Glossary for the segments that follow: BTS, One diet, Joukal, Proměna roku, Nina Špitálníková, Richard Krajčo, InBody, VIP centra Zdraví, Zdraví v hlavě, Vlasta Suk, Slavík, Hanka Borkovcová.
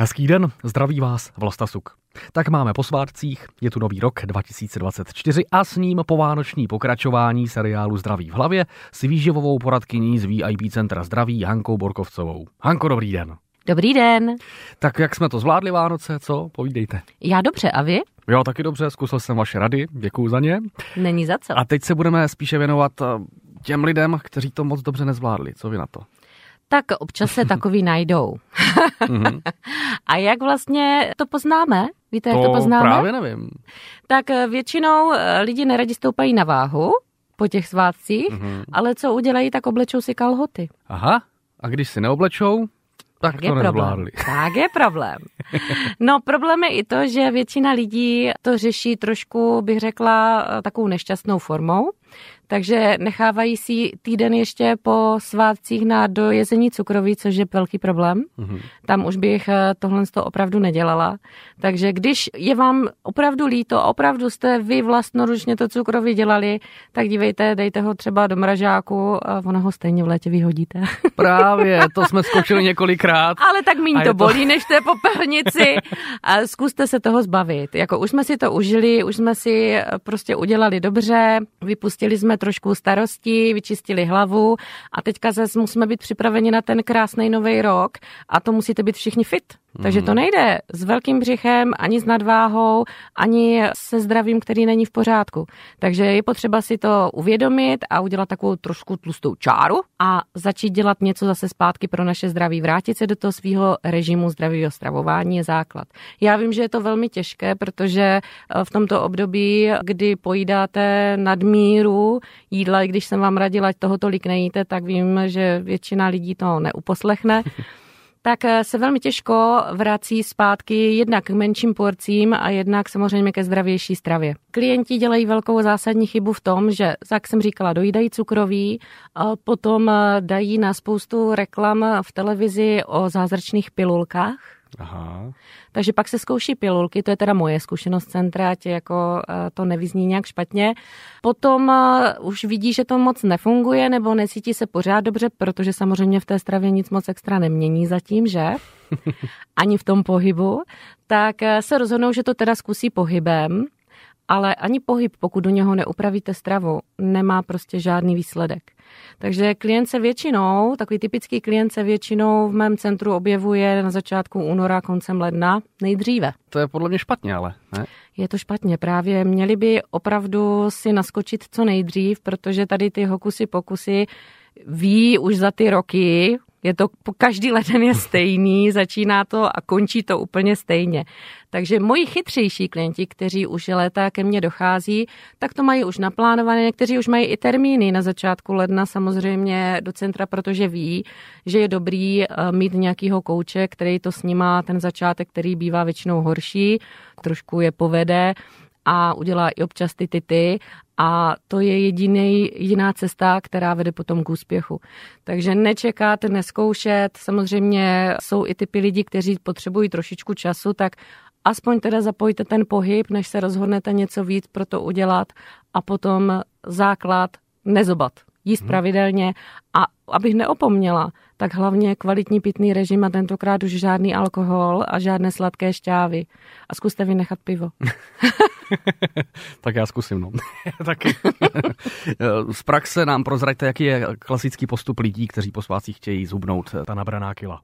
Hezký den, zdraví vás Vlasta Suk. Tak máme po svátcích, je tu nový rok 2024 a s ním povánoční pokračování seriálu Zdraví v hlavě s výživovou poradkyní z VIP centra Zdraví Hankou Borkovcovou. Hanko, dobrý den. Dobrý den. Tak jak jsme to zvládli Vánoce, co? Povídejte. Já dobře, a vy? Jo, taky dobře, zkusil jsem vaše rady, děkuju za ně. Není za co. A teď se budeme spíše věnovat těm lidem, kteří to moc dobře nezvládli. Co vy na to? Tak občas se takový najdou. A jak vlastně to poznáme? Víte, jak to poznáme? Právě nevím. Tak většinou lidi neradi stoupají na váhu po těch svátcích, ale co udělají, tak oblečou si kalhoty. Aha, a když si neoblečou, tak to nezvládli. Tak je problém. No problém je i to, že většina lidí to řeší trošku, bych řekla, takovou nešťastnou formou. Takže nechávají si týden ještě po svátcích na dojezení cukroví, což je velký problém. Tam už bych tohle opravdu nedělala. Takže když je vám opravdu líto a opravdu jste vy vlastnoručně to cukroví dělali, tak dívejte, dejte ho třeba do mražáku a ono ho stejně v létě vyhodíte. Právě, to jsme zkoušeli několikrát. Ale tak míň to bolí, než to je po pevnici. A zkuste se toho zbavit. Jako už jsme si to užili, už jsme si prostě udělali dobře, vypustili jsme trošku starosti, vyčistili hlavu a teďka zase musíme být připraveni na ten krásný nový rok a to musíte být všichni fit. Takže to nejde s velkým břichem, ani s nadváhou, ani se zdravím, který není v pořádku. Takže je potřeba si to uvědomit a udělat takovou trošku tlustou čáru a začít dělat něco zase zpátky pro naše zdraví. Vrátit se do toho svého režimu zdravého stravování je základ. Já vím, že je to velmi těžké, protože v tomto období, kdy pojídáte nadmíru jídla, i když jsem vám radila, ať toho tolik nejíte, tak vím, že většina lidí to neuposlechne. Tak se velmi těžko vrací zpátky jednak k menším porcím a jednak samozřejmě ke zdravější stravě. Klienti dělají velkou zásadní chybu v tom, že, jak jsem říkala, dojídají cukroví, potom dají na spoustu reklam v televizi o zázračných pilulkách. Aha. Takže pak se zkouší pilulky, to je teda moje zkušenost centra, tě jako to nevyzní nějak špatně. Potom už vidí, že to moc nefunguje nebo necítí se pořád dobře, protože samozřejmě v té stravě nic moc extra nemění zatím, že? Ani v tom pohybu. Tak se rozhodnou, že to teda zkusí pohybem, ale ani pohyb, pokud do něho neupravíte stravu, nemá prostě žádný výsledek. Takže takový typický klient se většinou v mém centru objevuje na začátku února, koncem ledna, nejdříve. To je podle mě špatně, ale ne? Je to špatně právě. Měli by opravdu si naskočit co nejdřív, protože tady ty hokusy pokusy ví už za ty roky, je to, každý leden je stejný, začíná to a končí to úplně stejně. Takže moji chytřejší klienti, kteří už léta ke mně dochází, tak to mají už naplánované, někteří už mají i termíny na začátku ledna samozřejmě do centra, protože ví, že je dobrý mít nějakýho kouče, který to snímá ten začátek, který bývá většinou horší, trošku je povede a udělá i občas ty. A to je jediná cesta, která vede potom k úspěchu. Takže nečekat, neskoušet. Samozřejmě jsou i typy lidí, kteří potřebují trošičku času, tak aspoň teda zapojte ten pohyb, než se rozhodnete něco víc pro to udělat. A potom základ nezobat. Jíst pravidelně. A abych neopomněla, tak hlavně kvalitní pitný režim a tentokrát už žádný alkohol a žádné sladké šťávy. A zkuste vynechat pivo. Tak já zkusím, no. Taky. Z praxe nám prozraďte, jaký je klasický postup lidí, kteří po svátcích chtějí zhubnout ta nabraná kila.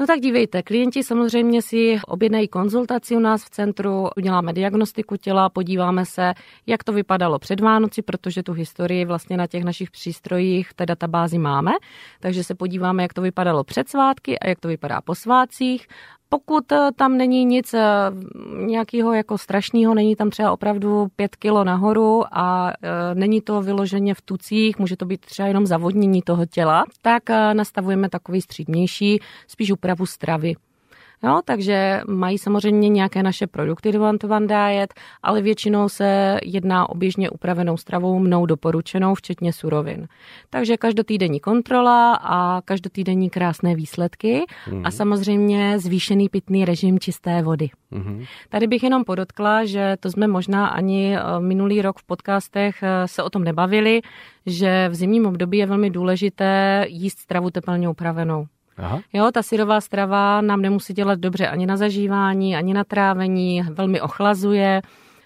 No tak dívejte, klienti samozřejmě si objednají konzultaci u nás v centru, uděláme diagnostiku těla, podíváme se, jak to vypadalo před Vánoci, protože tu historii vlastně na těch našich přístrojích, té databázi máme, takže se podíváme, jak to vypadalo před svátky a jak to vypadá po svátcích. Pokud tam není nic nějakého jako strašného, není tam třeba opravdu 5 kilo nahoru a není to vyloženě v tucích, může to být třeba jenom zavodnění toho těla, tak nastavujeme takový střídmější, spíš úpravu stravy. No, takže mají samozřejmě nějaké naše produkty do One diet, ale většinou se jedná o běžně upravenou stravou mnou doporučenou, včetně surovin. Takže každotýdenní kontrola a každotýdenní krásné výsledky a samozřejmě zvýšený pitný režim čisté vody. Tady bych jenom podotkla, že to jsme možná ani minulý rok v podcastech se o tom nebavili, že v zimním období je velmi důležité jíst stravu tepelně upravenou. Aha. Jo, ta syrová strava nám nemusí dělat dobře ani na zažívání, ani na trávení, velmi ochlazuje,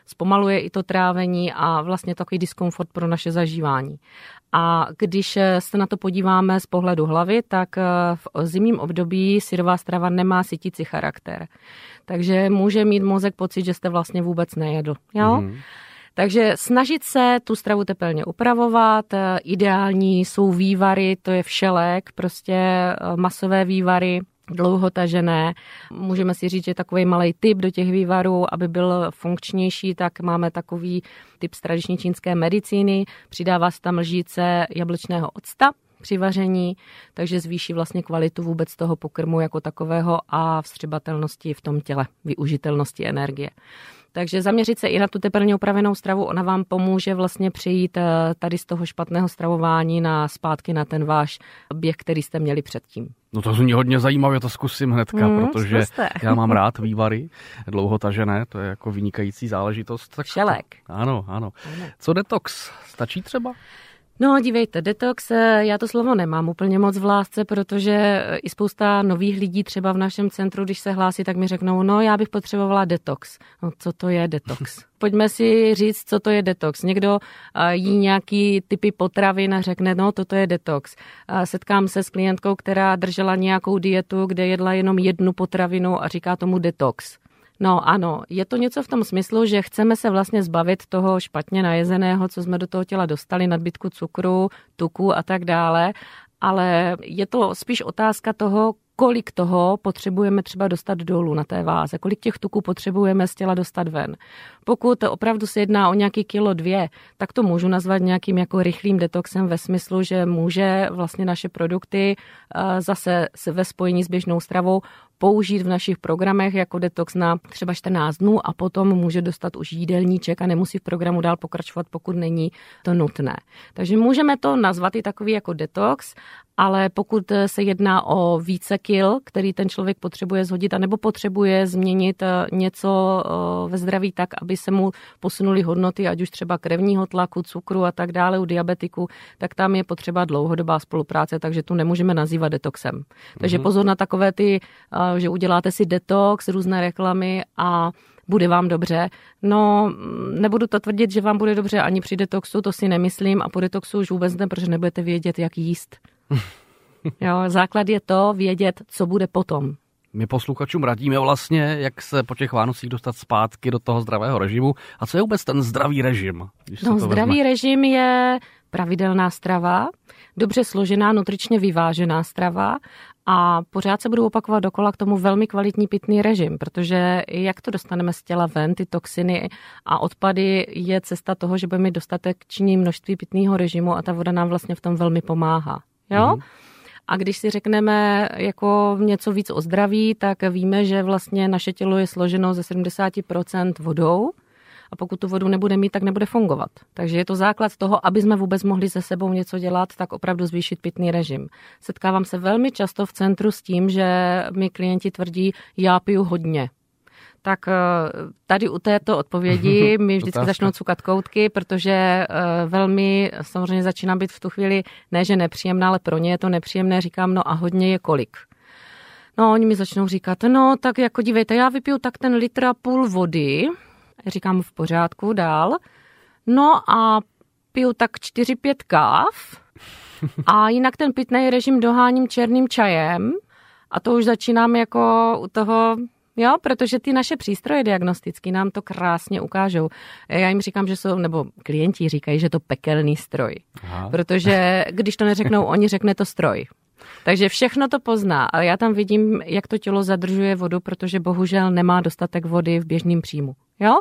zpomaluje i to trávení a vlastně takový diskomfort pro naše zažívání. A když se na to podíváme z pohledu hlavy, tak v zimním období syrová strava nemá sytící charakter. Takže může mít mozek pocit, že jste vlastně vůbec nejedl. Jo? Mm. Takže snažit se tu stravu tepelně upravovat, ideální jsou vývary, to je všelek, prostě masové vývary, dlouhotažené. Můžeme si říct, že takový malej typ do těch vývarů, aby byl funkčnější, tak máme takový typ z tradiční čínské medicíny. Přidává se tam lžíce jablečného octa při vaření, takže zvýší vlastně kvalitu vůbec toho pokrmu jako takového a vstřebatelnosti v tom těle, využitelnosti energie. Takže zaměřit se i na tu tepelně upravenou stravu, ona vám pomůže vlastně přejít tady z toho špatného stravování na zpátky na ten váš běh, který jste měli předtím. No to zní hodně zajímavé, to zkusím hnedka, protože zkuste. Já mám rád vývary dlouhotažené, to je jako vynikající záležitost. Tak všelek. Ano, ano. Co detox? Stačí třeba? No dívejte, detox, já to slovo nemám úplně moc v lásce, protože i spousta nových lidí třeba v našem centru, když se hlásí, tak mi řeknou, no já bych potřebovala detox. No co to je detox? Pojďme si říct, co to je detox. Někdo jí nějaký typy potravin a řekne, no toto je detox. Setkám se s klientkou, která držela nějakou dietu, kde jedla jenom jednu potravinu a říká tomu detox. No ano, je to něco v tom smyslu, že chceme se vlastně zbavit toho špatně najezeného, co jsme do toho těla dostali, nadbytku cukru, tuku a tak dále, ale je to spíš otázka toho, kolik toho potřebujeme třeba dostat dolů na té váze, kolik těch tuků potřebujeme z těla dostat ven. Pokud opravdu se jedná o nějaký 1-2 kg, tak to můžu nazvat nějakým jako rychlým detoxem ve smyslu, že může vlastně naše produkty zase ve spojení s běžnou stravou použít v našich programech jako detox na třeba 14 dnů a potom může dostat už jídelníček a nemusí v programu dál pokračovat, pokud není to nutné. Takže můžeme to nazvat i takový jako detox, ale pokud se jedná o více kil, který ten člověk potřebuje shodit, anebo potřebuje změnit něco ve zdraví tak, aby se mu posunuly hodnoty, ať už třeba krevního tlaku, cukru a tak dále u diabetiku, tak tam je potřeba dlouhodobá spolupráce, takže tu nemůžeme nazývat detoxem. Takže pozor na takové ty, že uděláte si detox, různé reklamy a bude vám dobře. No, nebudu to tvrdit, že vám bude dobře ani při detoxu, to si nemyslím a po detoxu už vůbec ne, protože nebudete vědět, jak jíst. Jo, základ je to vědět, co bude potom. My posluchačům radíme vlastně, jak se po těch Vánocích dostat zpátky do toho zdravého režimu. A co je vůbec ten zdravý režim? No, zdravý režim je pravidelná strava, dobře složená, nutričně vyvážená strava a pořád se budou opakovat dokola k tomu velmi kvalitní pitný režim, protože jak to dostaneme z těla ven, ty toxiny a odpady je cesta toho, že budeme mít dostatečné množství pitného režimu a ta voda nám vlastně v tom velmi pomáhá. Jo? Mm-hmm. A když si řekneme jako něco víc o zdraví, tak víme, že vlastně naše tělo je složeno ze 70% vodou a pokud tu vodu nebude mít, tak nebude fungovat. Takže je to základ toho, aby jsme vůbec mohli se sebou něco dělat, tak opravdu zvýšit pitný režim. Setkávám se velmi často v centru s tím, že mi klienti tvrdí, já piju hodně. Tak tady u této odpovědi mi vždycky začnou cukat koutky, protože velmi samozřejmě začíná být v tu chvíli, ne že nepříjemná, ale pro ně je to nepříjemné, říkám, no a hodně je kolik. No oni mi začnou říkat, no tak jako dívejte, já vypiju tak ten 1,5 litru vody, říkám v pořádku, dál, no a piju tak 4-5 káv a jinak ten pitný režim doháním černým čajem a to už začínám jako u toho. Jo, protože ty naše přístroje diagnostické nám to krásně ukážou. Já jim říkám, že jsou, nebo klienti říkají, že to pekelný stroj. Aha. Protože když to neřeknou oni, řekne to stroj. Takže všechno to pozná, ale já tam vidím, jak to tělo zadržuje vodu, protože bohužel nemá dostatek vody v běžném příjmu. Jo?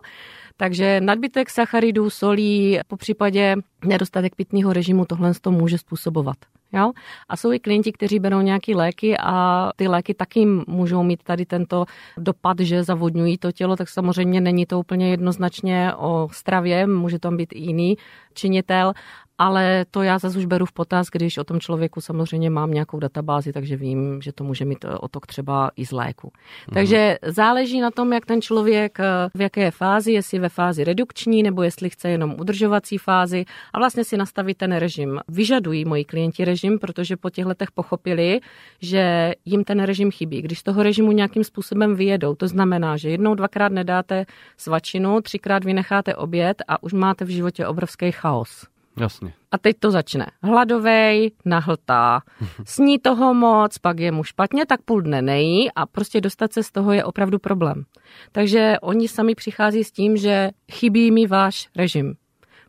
Takže nadbytek sacharidů, solí, popřípadě nedostatek pitného režimu, tohle to může způsobovat. Jo? A jsou i klienti, kteří berou nějaké léky a ty léky taky můžou mít tady tento dopad, že zavodňují to tělo, tak samozřejmě není to úplně jednoznačně o stravě, může tam být i jiný činitel, ale to já zase už beru v potaz, když o tom člověku samozřejmě mám nějakou databázi, takže vím, že to může mít otok třeba i z léku. Takže záleží na tom, jak ten člověk, v jaké je fázi, jestli ve fázi redukční, nebo jestli chce jenom udržovací fázi a vlastně si nastavit ten režim. Vyžadují moji klienti režim, protože po těch letech pochopili, že jim ten režim chybí. Když z toho režimu nějakým způsobem vyjedou, to znamená, že jednou, dvakrát nedáte svačinu, třikrát vynecháte oběd a už máte v životě obrovský chaos. Jasně. A teď to začne. Hladovej, nahltá, sní toho moc, pak je mu špatně, tak půl dne nejí a prostě dostat se z toho je opravdu problém. Takže oni sami přichází s tím, že chybí mi váš režim.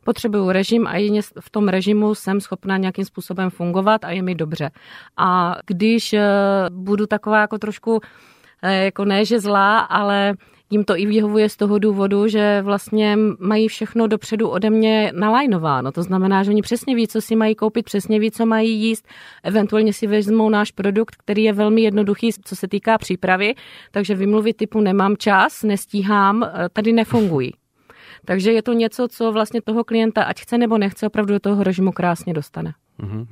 Potřebuju režim a jedině v tom režimu jsem schopná nějakým způsobem fungovat a je mi dobře. A když budu taková jako trošku, jako ne, že zlá, ale jim to i vyhovuje z toho důvodu, že vlastně mají všechno dopředu ode mě nalajnováno. To znamená, že oni přesně ví, co si mají koupit, přesně ví, co mají jíst. Eventuálně si vezmou náš produkt, který je velmi jednoduchý, co se týká přípravy. Takže vymluvy typu nemám čas, nestíhám, tady nefungují. Takže je to něco, co vlastně toho klienta, ať chce nebo nechce, opravdu do toho režimu krásně dostane.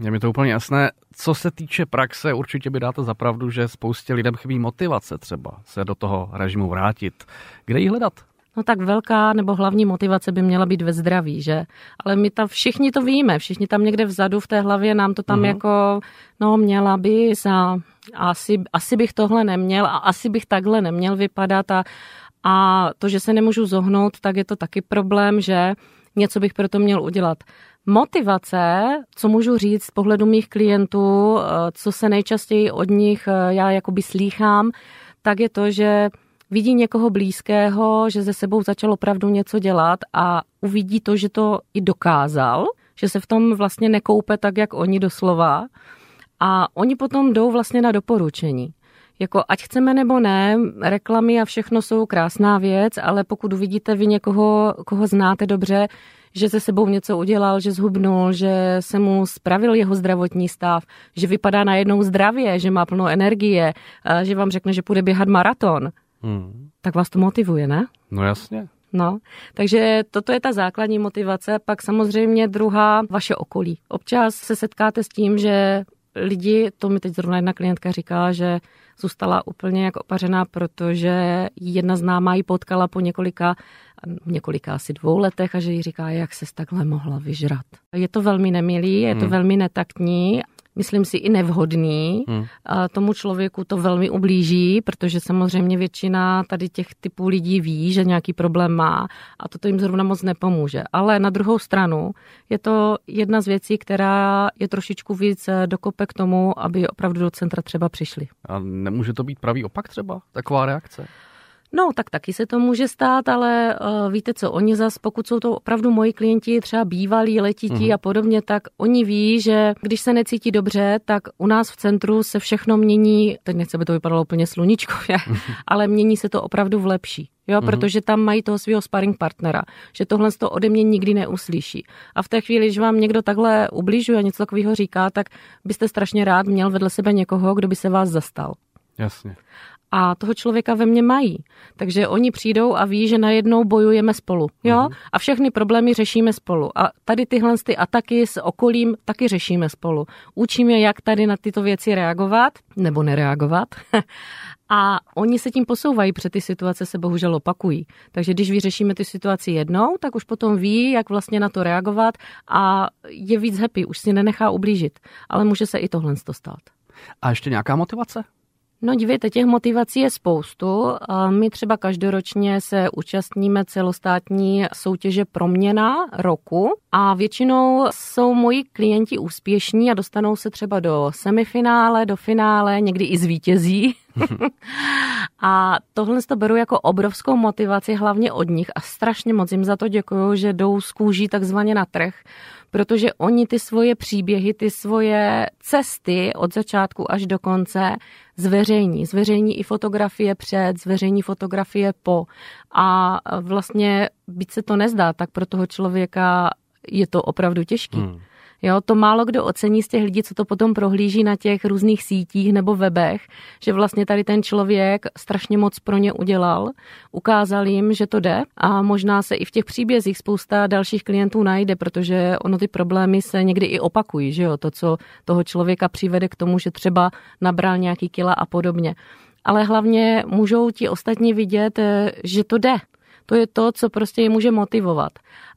Je mi to úplně jasné. Co se týče praxe, určitě by dáte za pravdu, že spoustě lidem chybí motivace třeba se do toho režimu vrátit. Kde ji hledat? No tak velká nebo hlavní motivace by měla být ve zdraví, že? Ale my tam všichni to víme, všichni tam někde vzadu v té hlavě nám to tam jako, no měla bys a asi bych tohle neměl a asi bych takhle neměl vypadat a to, že se nemůžu zohnout, tak je to taky problém, že něco bych proto měl udělat. Motivace, co můžu říct z pohledu mých klientů, co se nejčastěji od nich já jakoby slýchám, tak je to, že vidí někoho blízkého, že ze sebou začal opravdu něco dělat a uvidí to, že to i dokázal, že se v tom vlastně nekoupe tak, jak oni doslova. A oni potom jdou vlastně na doporučení. Jako ať chceme nebo ne, reklamy a všechno jsou krásná věc, ale pokud uvidíte vy někoho, koho znáte dobře, že se sebou něco udělal, že zhubnul, že se mu spravil jeho zdravotní stav, že vypadá najednou zdravě, že má plno energie, že vám řekne, že půjde běhat maraton, tak vás to motivuje, ne? No jasně. No, takže toto je ta základní motivace, pak samozřejmě druhá vaše okolí. Občas se setkáte s tím, že lidi, to mi teď zrovna jedna klientka říká, že zůstala úplně jak opařená, protože jedna známá ji potkala po několika asi 2 letech a že jí říká, jak ses takhle mohla vyžrat. Je to velmi nemilý, je to velmi netaktní, myslím si i nevhodný. A tomu člověku to velmi ublíží, protože samozřejmě většina tady těch typů lidí ví, že nějaký problém má a toto jim zrovna moc nepomůže. Ale na druhou stranu je to jedna z věcí, která je trošičku víc dokope k tomu, aby opravdu do centra třeba přišli. A nemůže to být pravý opak třeba? Taková reakce? No, tak taky se to může stát, ale víte co, oni zas, pokud jsou to opravdu moji klienti, třeba bývalí, letití a podobně, tak oni ví, že když se necítí dobře, tak u nás v centru se všechno mění, teď nechci, aby to vypadalo úplně sluníčkově, ale mění se to opravdu v lepší. Jo, protože tam mají toho svého sparring partnera, že tohle to ode mě nikdy neuslyší. A v té chvíli, když vám někdo takhle ubližuje a něco takového říká, tak byste strašně rád měl vedle sebe někoho, kdo by se vás zastal. Jasně. A toho člověka ve mně mají. Takže oni přijdou a ví, že najednou bojujeme spolu. Jo? A všechny problémy řešíme spolu. A tady tyhle ty ataky s okolím taky řešíme spolu. Učíme, jak tady na tyto věci reagovat, nebo nereagovat. A oni se tím posouvají, protože ty situace se bohužel opakují. Takže když vyřešíme ty situaci jednou, tak už potom ví, jak vlastně na to reagovat a je víc happy, už si nenechá ublížit. Ale může se i tohle stát. A ještě nějaká motivace? No dívejte, těch motivací je spoustu. My třeba každoročně se účastníme celostátní soutěže Proměna roku a většinou jsou moji klienti úspěšní a dostanou se třeba do semifinále, do finále, někdy i zvítězí. A tohle to beru jako obrovskou motivaci hlavně od nich a strašně moc jim za to děkuju, že jdou z kůží takzvaně na trh, protože oni ty svoje příběhy, ty svoje cesty od začátku až do konce zveřejní. Zveřejní i fotografie před, zveřejní fotografie po. A vlastně, byť se to nezdá, tak pro toho člověka je to opravdu těžký. Jo, to málo kdo ocení z těch lidí, co to potom prohlíží na těch různých sítích nebo webech, že vlastně tady ten člověk strašně moc pro ně udělal, ukázal jim, že to jde a možná se i v těch příbězích spousta dalších klientů najde, protože ono ty problémy se někdy i opakují, že jo, to, co toho člověka přivede k tomu, že třeba nabral nějaký kila a podobně. Ale hlavně můžou ti ostatní vidět, že to jde. To je to, co prostě je může motivovat.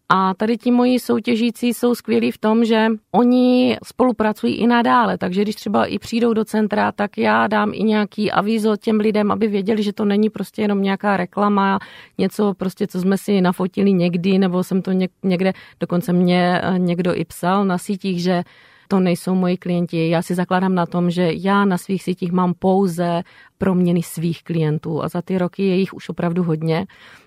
A tady ti moji soutěžící jsou skvělí v tom, že oni spolupracují i nadále, takže když třeba i přijdou do centra, tak já dám i nějaký avízo těm lidem, aby věděli, že to není prostě jenom nějaká reklama, něco prostě, co jsme si nafotili někdy, nebo jsem to někde, dokonce mě někdo i psal na sítích, že to nejsou moji klienti. Já si zakládám na tom, že já na svých sítích mám pouze proměny svých klientů a za ty roky je jich už opravdu hodně.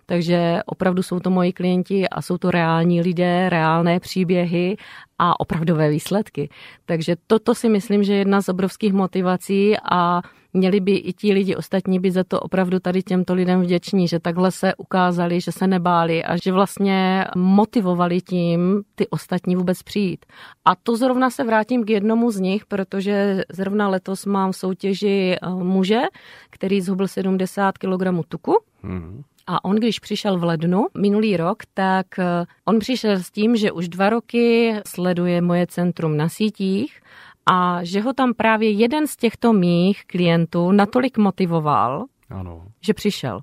Takže opravdu jsou to moji klienti a jsou to reální lidé, reálné příběhy a opravdové výsledky. Takže toto si myslím, že je jedna z obrovských motivací a měli by i ti lidi ostatní být za to opravdu tady těmto lidem vděční, že takhle se ukázali, že se nebáli a že vlastně motivovali tím ty ostatní vůbec přijít. A to zrovna se vrátím k jednomu z nich, protože zrovna letos mám v soutěži muže, který zhubil 70 kg tuku. Mm-hmm. A on, když přišel v lednu minulý rok, tak on přišel s tím, že už 2 roky sleduje moje centrum na sítích a že ho tam právě jeden z těchto mých klientů natolik motivoval, ano, že přišel.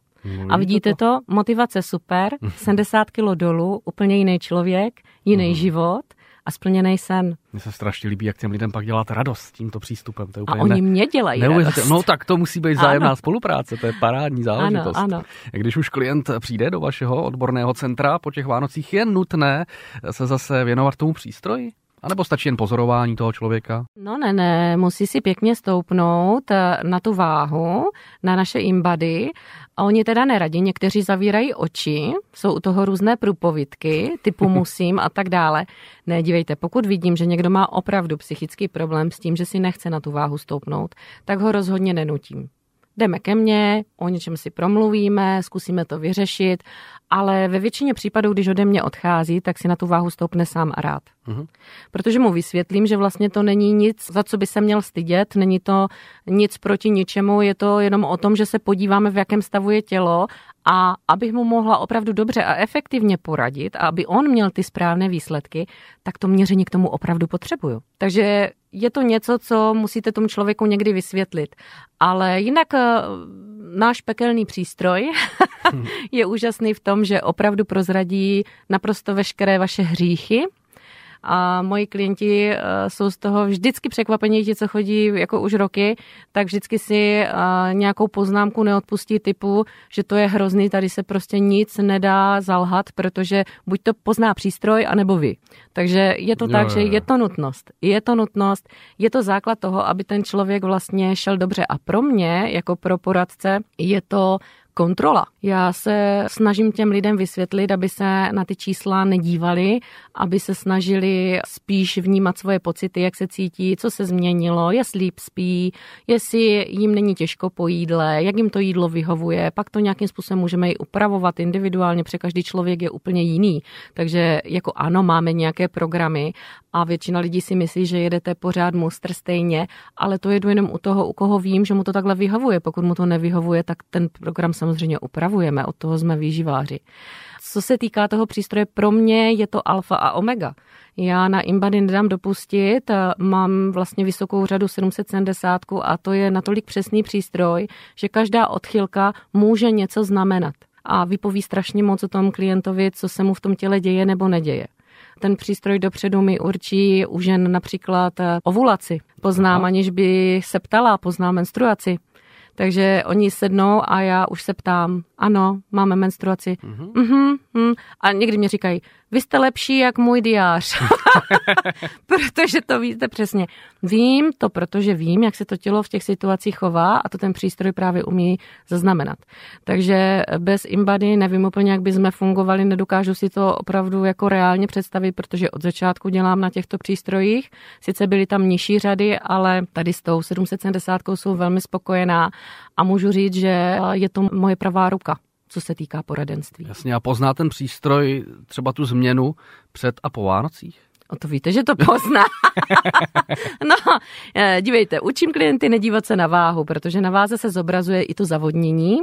A vidíte to? Motivace super, 70 kilo dolů, úplně jiný člověk, jiný život a splněný sen. Mně se strašně líbí, jak těm lidem pak dělat radost s tímto přístupem. To je úplně a oni mě dělají radost. No tak to musí být vzájemná spolupráce, to je parádní záležitost. Ano, ano. Když už klient přijde do vašeho odborného centra po těch Vánocích, je nutné se zase věnovat tomu přístroji? A nebo stačí jen pozorování toho člověka? No ne, musí si pěkně stoupnout na tu váhu, na naše InBody. A oni teda neradi, někteří zavírají oči, jsou u toho různé průpovídky, typu musím a tak dále. Ne, dívejte, pokud vidím, že někdo má opravdu psychický problém s tím, že si nechce na tu váhu stoupnout, tak ho rozhodně nenutím. Jdeme ke mně, o něčem si promluvíme, zkusíme to vyřešit, ale ve většině případů, když ode mě odchází, tak si na tu váhu stoupne sám a rád. Mm-hmm. Protože mu vysvětlím, že vlastně to není nic, za co by se měl stydět, není to nic proti ničemu, je to jenom o tom, že se podíváme, v jakém stavu je tělo a abych mu mohla opravdu dobře a efektivně poradit a aby on měl ty správné výsledky, tak to měření k tomu opravdu potřebuju. Takže je to něco, co musíte tomu člověku někdy vysvětlit. Ale jinak náš pekelný přístroj je úžasný v tom, že opravdu prozradí naprosto veškeré vaše hříchy. A moji klienti jsou z toho vždycky překvapení, ti, co chodí jako už roky, tak vždycky si nějakou poznámku neodpustí typu, že to je hrozný, tady se prostě nic nedá zalhat, protože buď to pozná přístroj, anebo vy. Takže je to tak, že je to nutnost. Je to nutnost, je to základ toho, aby ten člověk vlastně šel dobře. A pro mě, jako pro poradce, je to kontrola. Já se snažím těm lidem vysvětlit, aby se na ty čísla nedívali, aby se snažili spíš vnímat svoje pocity, jak se cítí, co se změnilo, jestli líp spí, jestli jim není těžko po jídle, jak jim to jídlo vyhovuje, pak to nějakým způsobem můžeme i upravovat individuálně, protože každý člověk je úplně jiný. Takže jako ano, máme nějaké programy a většina lidí si myslí, že jedete pořád mustr stejně, ale to jedu jenom u toho, u koho vím, že mu to takhle vyhovuje. Pokud mu to nevyhovuje, tak ten program samozřejmě upravujeme, od toho jsme výživáři. Co se týká toho přístroje, pro mě je to alfa a omega. Já na InBody nedám dopustit, mám vlastně vysokou řadu 770 a to je natolik přesný přístroj, že každá odchylka může něco znamenat a vypoví strašně moc o tom klientovi, co se mu v tom těle děje nebo neděje. Ten přístroj dopředu mi určí u žen například ovulaci. Poznám, aniž by se ptala, poznám menstruaci. Takže oni sednou a já už se ptám, ano, máme menstruaci. A někdy mě říkají, vy jste lepší jak můj diář. Protože to víte přesně. Vím to, protože vím, jak se to tělo v těch situacích chová a to ten přístroj právě umí zaznamenat. Takže bez InBody nevím úplně, jak bychom fungovali, nedokážu si to opravdu jako reálně představit, protože od začátku dělám na těchto přístrojích. Sice byly tam nižší řady, ale tady s tou 770 jsou velmi spokojená a můžu říct, že je to moje pravá ruka, co se týká poradenství. Jasně, a pozná ten přístroj třeba tu změnu před a po Vánocích? O to víte, že to pozná. No, dívejte, učím klienty nedívat se na váhu, protože na váze se zobrazuje i to zavodnění,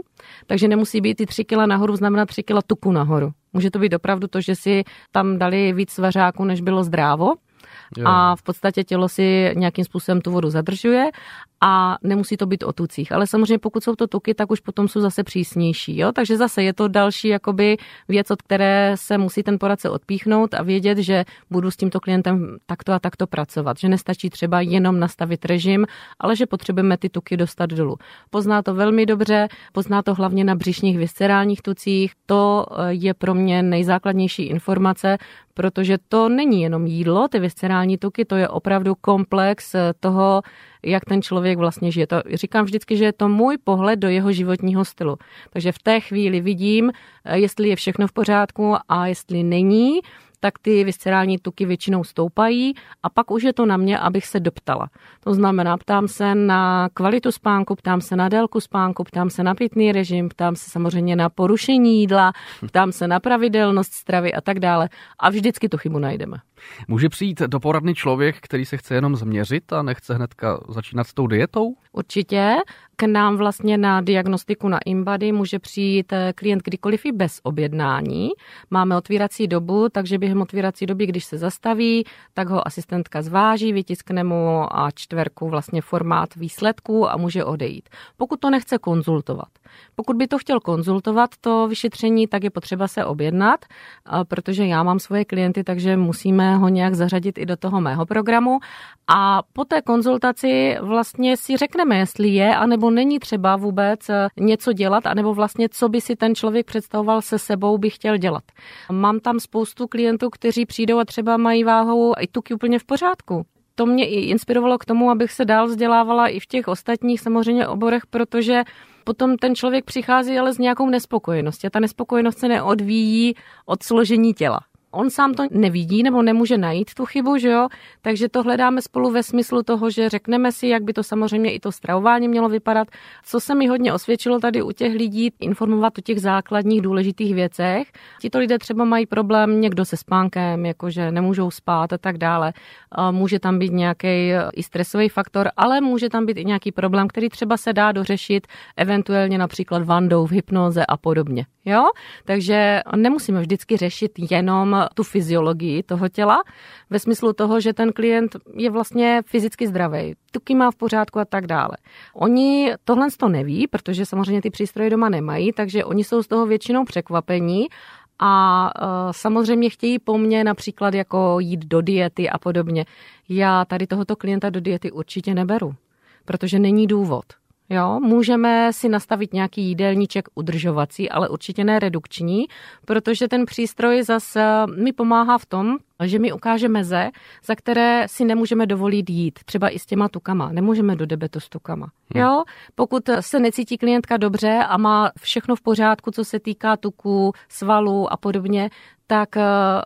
takže nemusí být i 3 kila nahoru, znamená 3 kila tuku nahoru. Může to být opravdu to, že si tam dali víc svařáku, než bylo zdrávo. Jo. A v podstatě tělo si nějakým způsobem tu vodu zadržuje a nemusí to být o tucích. Ale samozřejmě pokud jsou to tuky, tak už potom jsou zase přísnější. Jo? Takže zase je to další jakoby věc, od které se musí ten poradce odpíchnout a vědět, že budu s tímto klientem takto a takto pracovat. Že nestačí třeba jenom nastavit režim, ale že potřebujeme ty tuky dostat dolů. Pozná to velmi dobře, pozná to hlavně na břišních viscerálních tucích. To je pro mě nejzákladnější informace, protože to není jenom jídlo, ty viscerální tuky, to je opravdu komplex toho, jak ten člověk vlastně žije. To říkám vždycky, že je to můj pohled do jeho životního stylu. Takže v té chvíli vidím, jestli je všechno v pořádku a jestli není, tak ty viscerální tuky většinou stoupají a pak už je to na mě, abych se doptala. To znamená, ptám se na kvalitu spánku, ptám se na délku spánku, ptám se na pitný režim, ptám se samozřejmě na porušení jídla, ptám se na pravidelnost stravy a tak dále. A vždycky tu chybu najdeme. Může přijít do poradny člověk, který se chce jenom změřit a nechce hnedka začínat s tou dietou? Určitě. K nám vlastně na diagnostiku na InBody může přijít klient kdykoliv i bez objednání. Máme otvírací dobu, takže během otvírací doby, když se zastaví, tak ho asistentka zváží, vytiskne mu A4 vlastně formát výsledků a může odejít. Pokud to nechce konzultovat. Pokud by to chtěl konzultovat, to vyšetření, tak je potřeba se objednat, protože já mám svoje klienty, takže musíme ho nějak zařadit i do toho mého programu. A po té konzultaci vlastně si řekneme, jestli je, anebo není třeba vůbec něco dělat, anebo vlastně, co by si ten člověk představoval se sebou, by chtěl dělat. Mám tam spoustu klientů, kteří přijdou a třeba mají váhu i tuky úplně v pořádku. To mě i inspirovalo k tomu, abych se dál vzdělávala i v těch ostatních samozřejmě oborech, protože potom ten člověk přichází ale s nějakou nespokojeností a ta nespokojenost se neodvíjí od složení těla. On sám to nevidí nebo nemůže najít tu chybu, že jo? Takže to hledáme spolu ve smyslu toho, že řekneme si, jak by to samozřejmě i to stravování mělo vypadat. Co se mi hodně osvědčilo tady u těch lidí, informovat o těch základních důležitých věcech. Tito lidé třeba mají problém někdo se spánkem, jakože nemůžou spát a tak dále. Může tam být nějaký i stresový faktor, ale může tam být i nějaký problém, který třeba se dá dořešit eventuálně například vandou v hypnoze a podobně. Jo? Takže nemusíme vždycky řešit jenom tu fyziologii toho těla, ve smyslu toho, že ten klient je vlastně fyzicky zdravý, tuky má v pořádku a tak dále. Oni tohle to neví, protože samozřejmě ty přístroje doma nemají, takže oni jsou z toho většinou překvapení a samozřejmě chtějí po mně například jako jít do diety a podobně. Já tady tohoto klienta do diety určitě neberu, protože není důvod. Jo, můžeme si nastavit nějaký jídelníček udržovací, ale určitě ne redukční, protože ten přístroj zase mi pomáhá v tom, že mi ukáže meze, za které si nemůžeme dovolit jít, třeba i s těma tukama. Nemůžeme do debetu s tukama. Jo? Pokud se necítí klientka dobře a má všechno v pořádku, co se týká tuků, svalů a podobně, tak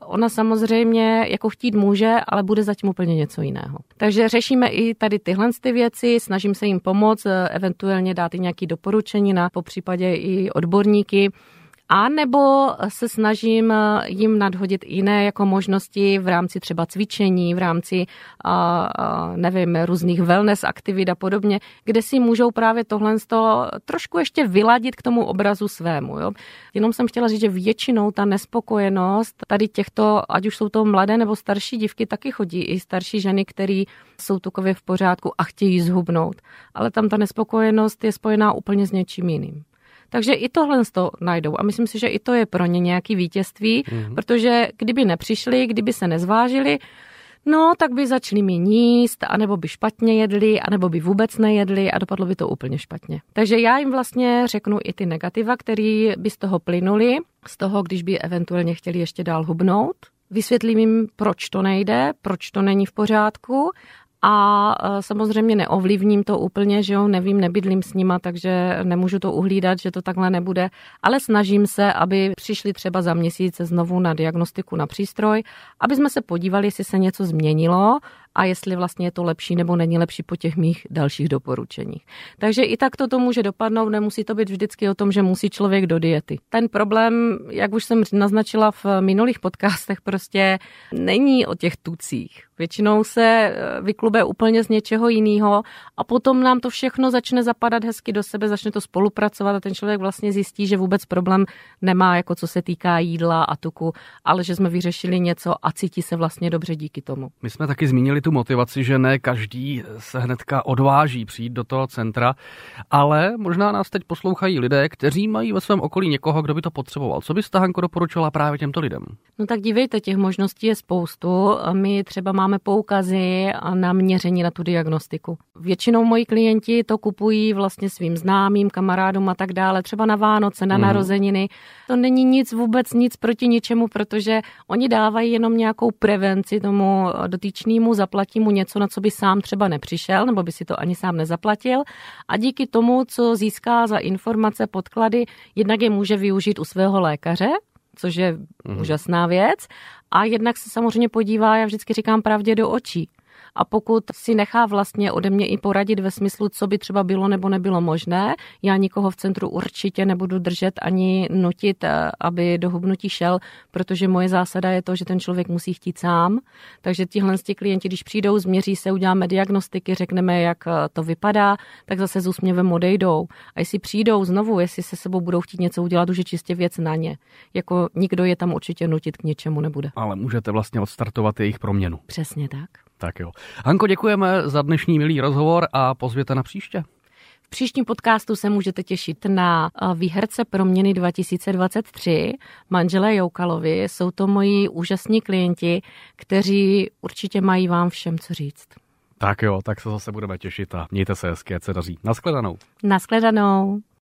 ona samozřejmě jako chtít může, ale bude zatím úplně něco jiného. Takže řešíme i tady tyhle ty věci, snažím se jim pomoct, eventuálně dát i nějaké doporučení na popřípadě i odborníky, a nebo se snažím jim nadhodit jiné jako možnosti v rámci třeba cvičení, v rámci nevím, různých wellness aktivit a podobně, kde si můžou právě tohle trošku ještě vyladit k tomu obrazu svému. Jo? Jenom jsem chtěla říct, že většinou ta nespokojenost tady těchto, ať už jsou to mladé nebo starší dívky, taky chodí i starší ženy, které jsou tukově v pořádku a chtějí zhubnout. Ale tam ta nespokojenost je spojená úplně s něčím jiným. Takže i tohle z toho najdou a myslím si, že i to je pro ně nějaké vítězství, protože kdyby nepřišli, kdyby se nezvážili, no tak by začali méně jíst, anebo by špatně jedli, anebo by vůbec nejedli a dopadlo by to úplně špatně. Takže já jim vlastně řeknu i ty negativa, které by z toho plynuly, z toho, když by eventuálně chtěli ještě dál hubnout. Vysvětlím jim, proč to nejde, proč to není v pořádku. A samozřejmě neovlivním to úplně, že jo, nevím, nebydlím s nima, takže nemůžu to uhlídat, že to takhle nebude, ale snažím se, aby přišli třeba za měsíc znovu na diagnostiku na přístroj, aby jsme se podívali, jestli se něco změnilo a jestli vlastně je to lepší nebo není lepší po těch mých dalších doporučeních. Takže i tak to může dopadnout, nemusí to být vždycky o tom, že musí člověk do diety. Ten problém, jak už jsem naznačila v minulých podcastech, prostě není o těch tucích. Většinou se vyklube úplně z něčeho jiného a potom nám to všechno začne zapadat hezky do sebe, začne to spolupracovat a ten člověk vlastně zjistí, že vůbec problém nemá, jako co se týká jídla a tuku, ale že jsme vyřešili něco a cítí se vlastně dobře díky tomu. My jsme taky zmínili tu motivaci, že ne každý se hnedka odváží přijít do toho centra, ale možná nás teď poslouchají lidé, kteří mají ve svém okolí někoho, kdo by to potřeboval. Co byste, Hanko, doporučila právě těmto lidem? No tak dívejte, těch možností je spoustu. My třeba máme poukazy na měření, na tu diagnostiku. Většinou moji klienti to kupují vlastně svým známým, kamarádům a tak dále, třeba na Vánoce, na narozeniny. To není vůbec nic proti ničemu, protože oni dávají jenom nějakou prevenci tomu dotyčnému, zaplatí mu něco, na co by sám třeba nepřišel, nebo by si to ani sám nezaplatil. A díky tomu, co získá za informace, podklady, jednak je může využít u svého lékaře, což je úžasná věc. A jednak se samozřejmě podívá, já vždycky říkám, pravdě do očí. A pokud si nechá vlastně ode mě i poradit ve smyslu, co by třeba bylo nebo nebylo možné, já nikoho v centru určitě nebudu držet ani nutit, aby do hubnutí šel, protože moje zásada je to, že ten člověk musí chtít sám. Takže tihle klienti, když přijdou, změří se, uděláme diagnostiky, řekneme, jak to vypadá, tak zase s úsměvem odejdou. A jestli přijdou znovu, jestli se sebou budou chtít něco udělat, už je čistě věc na ně. Jako nikdo je tam určitě nutit k něčemu nebude. Ale můžete vlastně odstartovat jejich proměnu. Přesně tak. Tak jo. Hanko, děkujeme za dnešní milý rozhovor a pozvěte na příště. V příštím podcastu se můžete těšit na výherce Proměny 2023, manželé Joukalovi. Jsou to moji úžasní klienti, kteří určitě mají vám všem co říct. Tak jo, tak se zase budeme těšit a mějte se hezky, ať se daří. Naschledanou. Naschledanou.